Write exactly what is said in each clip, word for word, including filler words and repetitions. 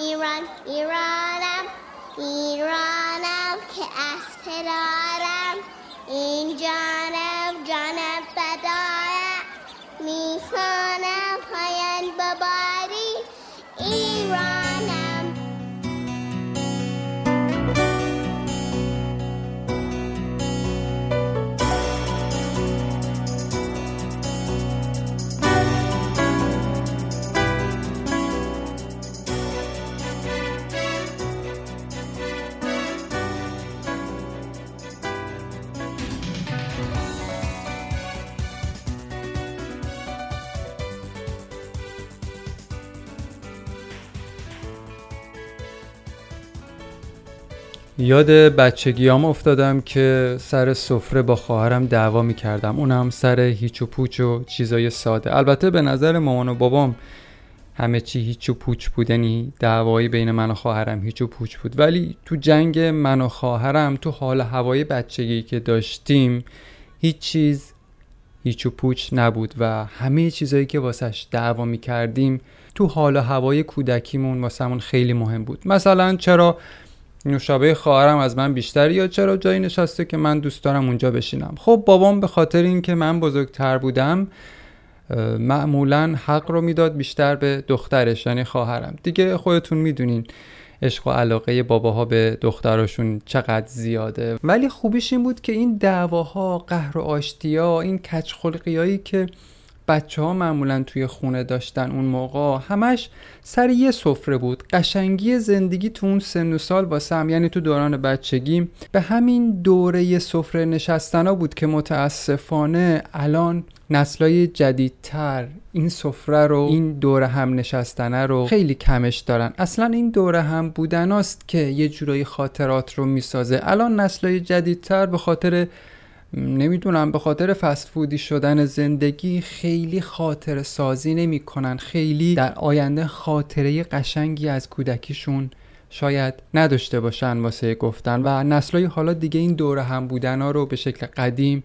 ایران ایرانم ایرانم که از ته دارم، این جانم جانم بدارم، میخوانم پایان با باکری ایرانم. یاد بچگیام افتادم که سر سفره با خواهرم دعوا می‌کردم، اونم سر هیچ و پوچ و چیزای ساده. البته به نظر مامان و بابام همه چی هیچ و پوچ بود، یعنی دعوایی بین من و خواهرم هیچ و پوچ بود، ولی تو جنگ من و خواهرم، تو حال هوای بچگی که داشتیم، هیچ چیز هیچ و پوچ نبود و همه چیزایی که واسش دعوا می‌کردیم تو حال هوای کودکیمون واسمون خیلی مهم بود. مثلا چرا نوشابه خواهرم از من بیشتر، یا چرا جایی نشسته که من دوست دارم اونجا بشینم. خب بابام به خاطر اینکه من بزرگتر بودم معمولا حق رو میداد بیشتر به دخترش، یعنی خواهرم. دیگه خودتون میدونین عشق و علاقه باباها به دختراشون چقدر زیاده. ولی خوبیش این بود که این دعواها، قهر و آشتی‌ها، این کچخلقیایی که بچه ها معمولا توی خونه داشتن اون موقع، همش سر یه سفره بود. قشنگی زندگی تو اون سن و سال واسم، یعنی تو دوران بچگی، به همین دوره یه سفره نشستن ها بود که متاسفانه الان نسلای جدیدتر این سفره رو، این دوره هم نشستنه رو خیلی کمش دارن. اصلا این دوره هم بودن هاست که یه جورایی خاطرات رو میسازه. الان نسلای جدیدتر به خاطر نمیدونم به خاطر فست فودی شدن زندگی خیلی خاطره سازی نمی کنن. خیلی در آینده خاطره قشنگی از کودکیشون شاید نداشته باشن واسه گفتن، و نسلای حالا دیگه این دوره هم بودن ها رو به شکل قدیم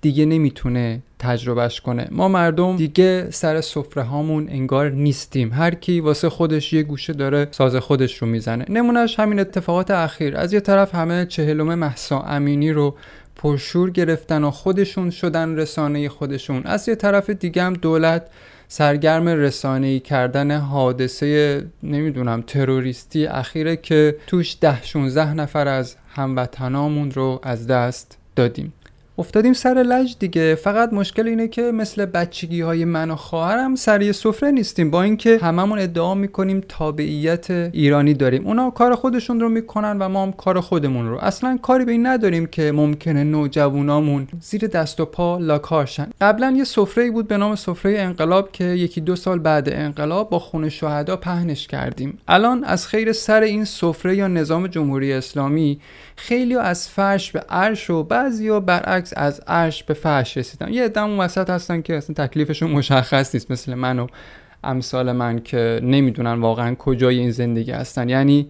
دیگه نمیتونه تجربهش کنه. ما مردم دیگه سر سفره هامون انگار نیستیم، هر کی واسه خودش یه گوشه داره ساز خودش رو میزنه. نمونش همین اتفاقات اخیر، از یه طرف همه چهلم مهسا امینی رو پرشور گرفتن و خودشون شدن رسانه خودشون، از یه طرف دیگه هم دولت سرگرم رسانه‌ای کردن حادثه نمیدونم تروریستی اخیره که توش ده شانزده نفر از هموطنامون رو از دست دادیم. افتادیم سر لج دیگه. فقط مشکل اینه که مثل بچگی های من و خواهرم سر یه سفره نیستیم، با اینکه هممون ادعا میکنیم تابعیت ایرانی داریم. اونا کار خودشون رو میکنن و ما هم کار خودمون رو. اصلا کاری به این نداریم که ممکنه نوجوانامون زیر دست و پا لاکارشن. قبلا یه سفره‌ای بود به نام سفره انقلاب که یکی دو سال بعد انقلاب با خون شهدا پهنش کردیم. الان از خیر سر این سفره یا نظام جمهوری اسلامی خیلی‌ها از فرش به عرش و بعضی‌ها برعکس از عرش به فرش رسیدم. یه عده اون وسط هستن که اصلا تکلیفشون مشخص نیست، مثل من و امثال من که نمیدونن واقعا کجای این زندگی هستن. یعنی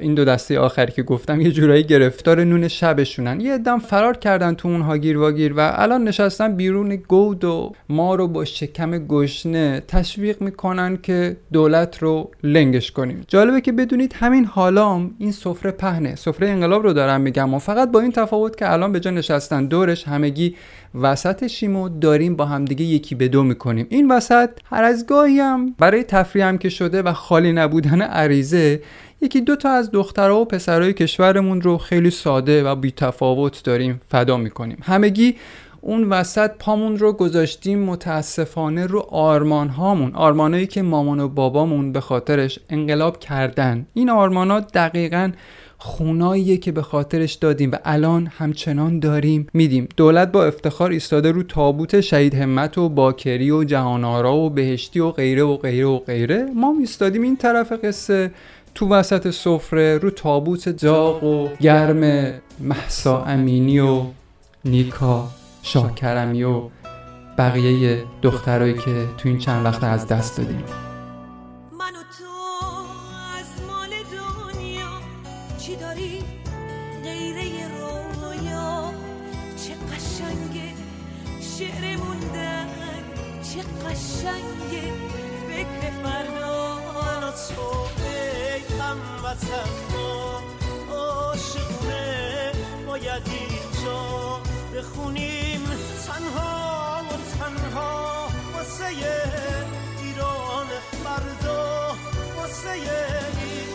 این دو دسته آخر که گفتم یه جورایی گرفتار نون شبشونن. یه عده فرار کردن تو اونها گیر و گیر و الان نشستن بیرون گود و ما رو با شکم گشنه تشویق میکنن که دولت رو لنگش کنیم. جالبه که بدونید همین حالام این سفره پهنه، سفره انقلاب رو دارم میگم، و فقط با این تفاوت که الان به جا نشستن دورش همگی وسطشیم و داریم با همدیگه یکی به دو میکنیم. این وسط هر از گاهی هم برای تفریح هم که شده و خالی نبودن عریضه، یکی دو تا از دخترها و پسرهای کشورمون رو خیلی ساده و بی تفاوت داریم فدا میکنیم. همگی اون وسط پامون رو گذاشتیم متاسفانه رو آرمان هامون، آرمانایی که مامان و بابامون به خاطرش انقلاب کردن. این آرمانا دقیقاً خوناییه که به خاطرش دادیم و الان همچنان داریم میدیم. دولت با افتخار ایستاده رو تابوت شهید همت و باکری و جهان‌آرا و بهشتی و غیره و غیره و غیره، ما ایستادیم این طرف قصه تو وسط سفره رو تابوت داغ و گرم مهسا امینی و نیکا شاکرمی و بقیه دخترایی که تو این چند وقت از دست دادیم. من و تو از مال دنیا چی داری غیره رویا؟ چه قشنگه شعر موندن، چه قشنگه فکر فردا. تو هستم تو عاشقونه، باید اینجا بخونیم تنها و تنها واسه ایران فردا، واسه ایران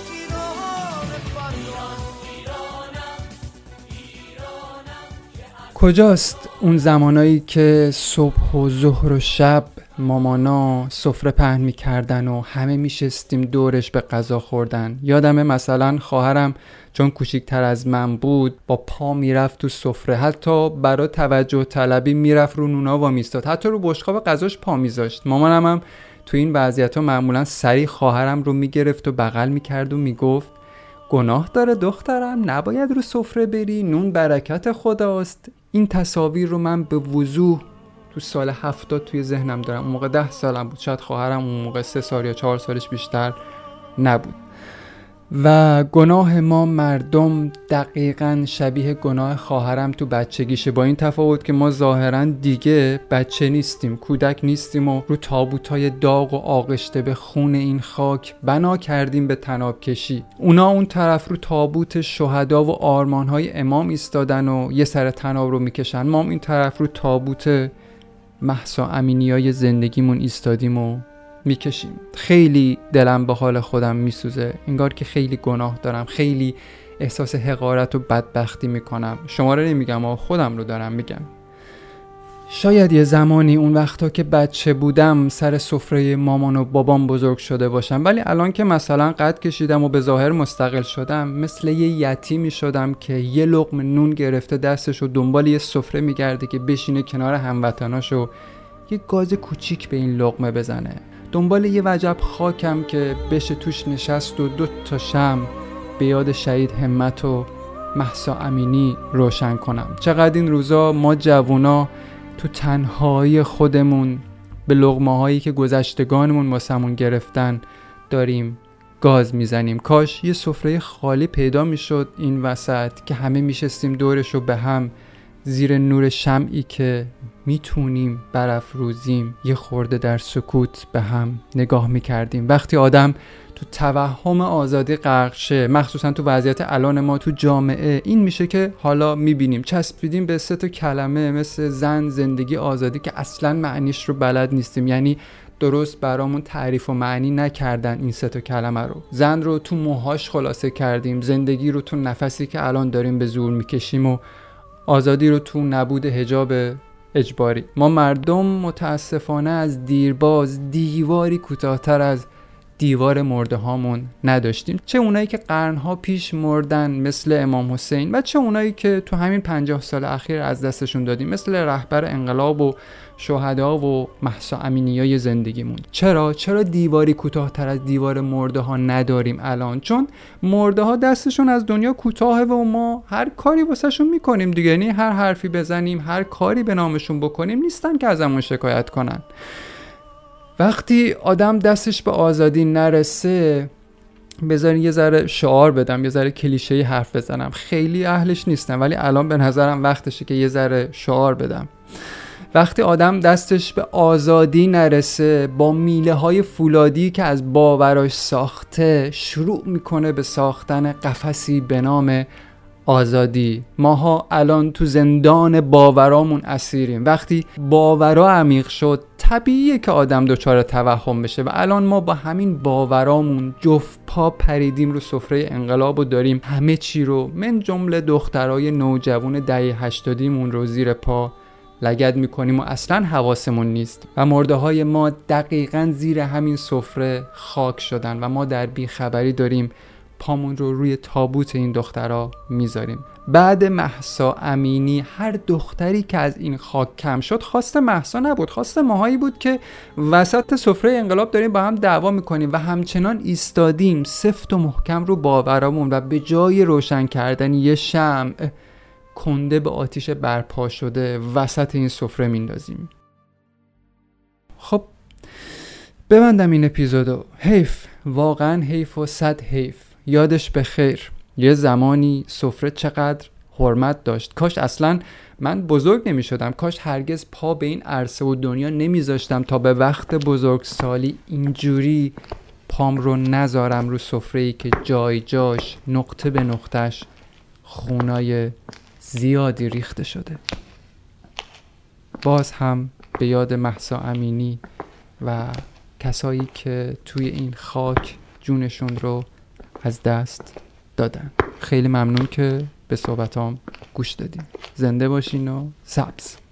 فردا. کجاست اون زمانایی که صبح و ظهر و شب مامانا سفره پهن می‌کردن و همه می‌شستیم دورش به غذا خوردن؟ یادمه مثلا خواهرم چون کوچیک‌تر از من بود با پا میرفت تو سفره، حتی برای توجه طلبی میرفت رو نونا وامیستاد، حتی رو بشقاب غذاش پا میذاشت. مامانم هم تو این وضعیت‌ها معمولا سریع خواهرم رو میگرفت و بغل میکرد و میگفت گناه داره دخترم، نباید رو سفره بری، نون برکت خداست. این تصاویر رو من به وضوح تو سال هفتاد توی ذهنم دارم. اون موقع ده سالم بود، شاید خواهرم اون موقع سه سال یا چهار سالش بیشتر نبود. و گناه ما مردم دقیقاً شبیه گناه خواهرم تو بچگیشه، با این تفاوت که ما ظاهراً دیگه بچه نیستیم، کودک نیستیم و رو تابوتای داغ و آغشته به خون این خاک بنا کردیم به تناب کشی. اونا اون طرف رو تابوت شهدا و آرمانهای امام ایستادن و یه سر تناب رو میکشن، ما این طرف رو تابوت مهسا امینیای زندگیمون ایستادیم و میکشیم. خیلی دلم به حال خودم میسوزه، انگار که خیلی گناه دارم، خیلی احساس حقارت و بدبختی میکنم. شما رو نمیگم و خودم رو دارم میگم. شاید یه زمانی اون وقتا که بچه بودم سر سفره مامان و بابام بزرگ شده باشم، ولی الان که مثلا قد کشیدم و به ظاهر مستقل شدم، مثل یه یتیمی شدم که یه لقمه نون گرفته دستش و دنبال یه سفره میگرده که بشینه کنار هموطناش و یه گاز کوچیک به این لقمه بزنه، دنبال یه وجب خاکم که بشه توش نشست و دو تا شمع به یاد شهید همت و مهسا امینی روشن کنم. چقدر این روزا ما جوونا تو تنهایی خودمون به لقمه‌هایی که گذشتگانمون واسمون گرفتن داریم گاز میزنیم. کاش یه سفره خالی پیدا میشد این وسط که همه میشستیم دورش و به هم زیر نور شمعی که میتونیم برافروزیم یه خورده در سکوت به هم نگاه میکردیم. وقتی آدم تو توهم آزادی غرق شه، مخصوصا تو وضعیت الان ما تو جامعه، این میشه که حالا میبینیم چسبیدیم به سه تا کلمه مثل زن، زندگی، آزادی که اصلا معنیش رو بلد نیستیم. یعنی درست برامون تعریف و معنی نکردن این سه تا کلمه رو. زن رو تو موهاش خلاصه کردیم، زندگی رو تو نفسی که الان داریم به زور میکشیم و آزادی رو تو نبود حجاب اجباری. ما مردم متاسفانه از دیرباز دیواری کوتاه‌تر از دیوار مرده هامون نداشتیم، چه اونایی که قرنها پیش مردن مثل امام حسین و چه اونایی که تو همین پنجاه سال اخیر از دستشون دادیم مثل رهبر انقلاب و شهدا و مهسا امینیای زندگیمون. چرا چرا دیواری کوتاه‌تر از دیوار مرده ها نداریم الان؟ چون مرده ها دستشون از دنیا کوتاهه و ما هر کاری واسهشون میکنیم دیگه، یعنی هر حرفی بزنیم، هر کاری به نامشون بکنیم، نیستن که ازمون شکایت کنن. وقتی آدم دستش به آزادی نرسه، بذارین یه ذره شعار بدم، یه ذره کلیشه‌ای حرف بزنم، خیلی اهلش نیستم ولی الان به نظرم وقتشه که یه ذره شعار بدم. وقتی آدم دستش به آزادی نرسه، با میله های فولادی که از باوراش ساخته شروع میکنه به ساختن قفسی به نام آزادی. ماها الان تو زندان باورامون اسیریم. وقتی باورا عمیق شد طبیعیه که آدم دچار توهم بشه و الان ما با همین باورامون جفت پا پریدیم رو سفره انقلاب و داریم همه چی رو من جمله دخترای نوجوان دهه هشتادیمون رو زیر پا لگد میکنیم و اصلا حواسمون نیست و مرده های ما دقیقاً زیر همین سفره خاک شدن و ما در بیخبری داریم پامون رو روی تابوت این دخترها میذاریم. بعد مهسا امینی هر دختری که از این خاک کم شد خواست مهسا نبود، خواست ماهایی بود که وسط سفره انقلاب داریم با هم دعوا میکنیم و همچنان ایستادیم سفت و محکم رو باورامون و به جای روشن کردن یه شمع کنده به آتیش برپا شده وسط این سفره میندازیم. خب ببندم این اپیزودو. حیف، واقعا حیف و صد حیف. یادش به خیر. یه زمانی سفره چقدر حرمت داشت. کاش اصلا من بزرگ نمی شدم. کاش هرگز پا به این عرصه و دنیا نمی زاشتم تا به وقت بزرگسالی اینجوری پام رو نذارم رو سفره‌ای که جای جاش نقطه به نقطهش خونای زیادی ریخته شده. باز هم به یاد مهسا امینی و کسایی که توی این خاک جونشون رو از دست دادن. خیلی ممنون که به صحبتام گوش دادین. زنده باشین و سبز.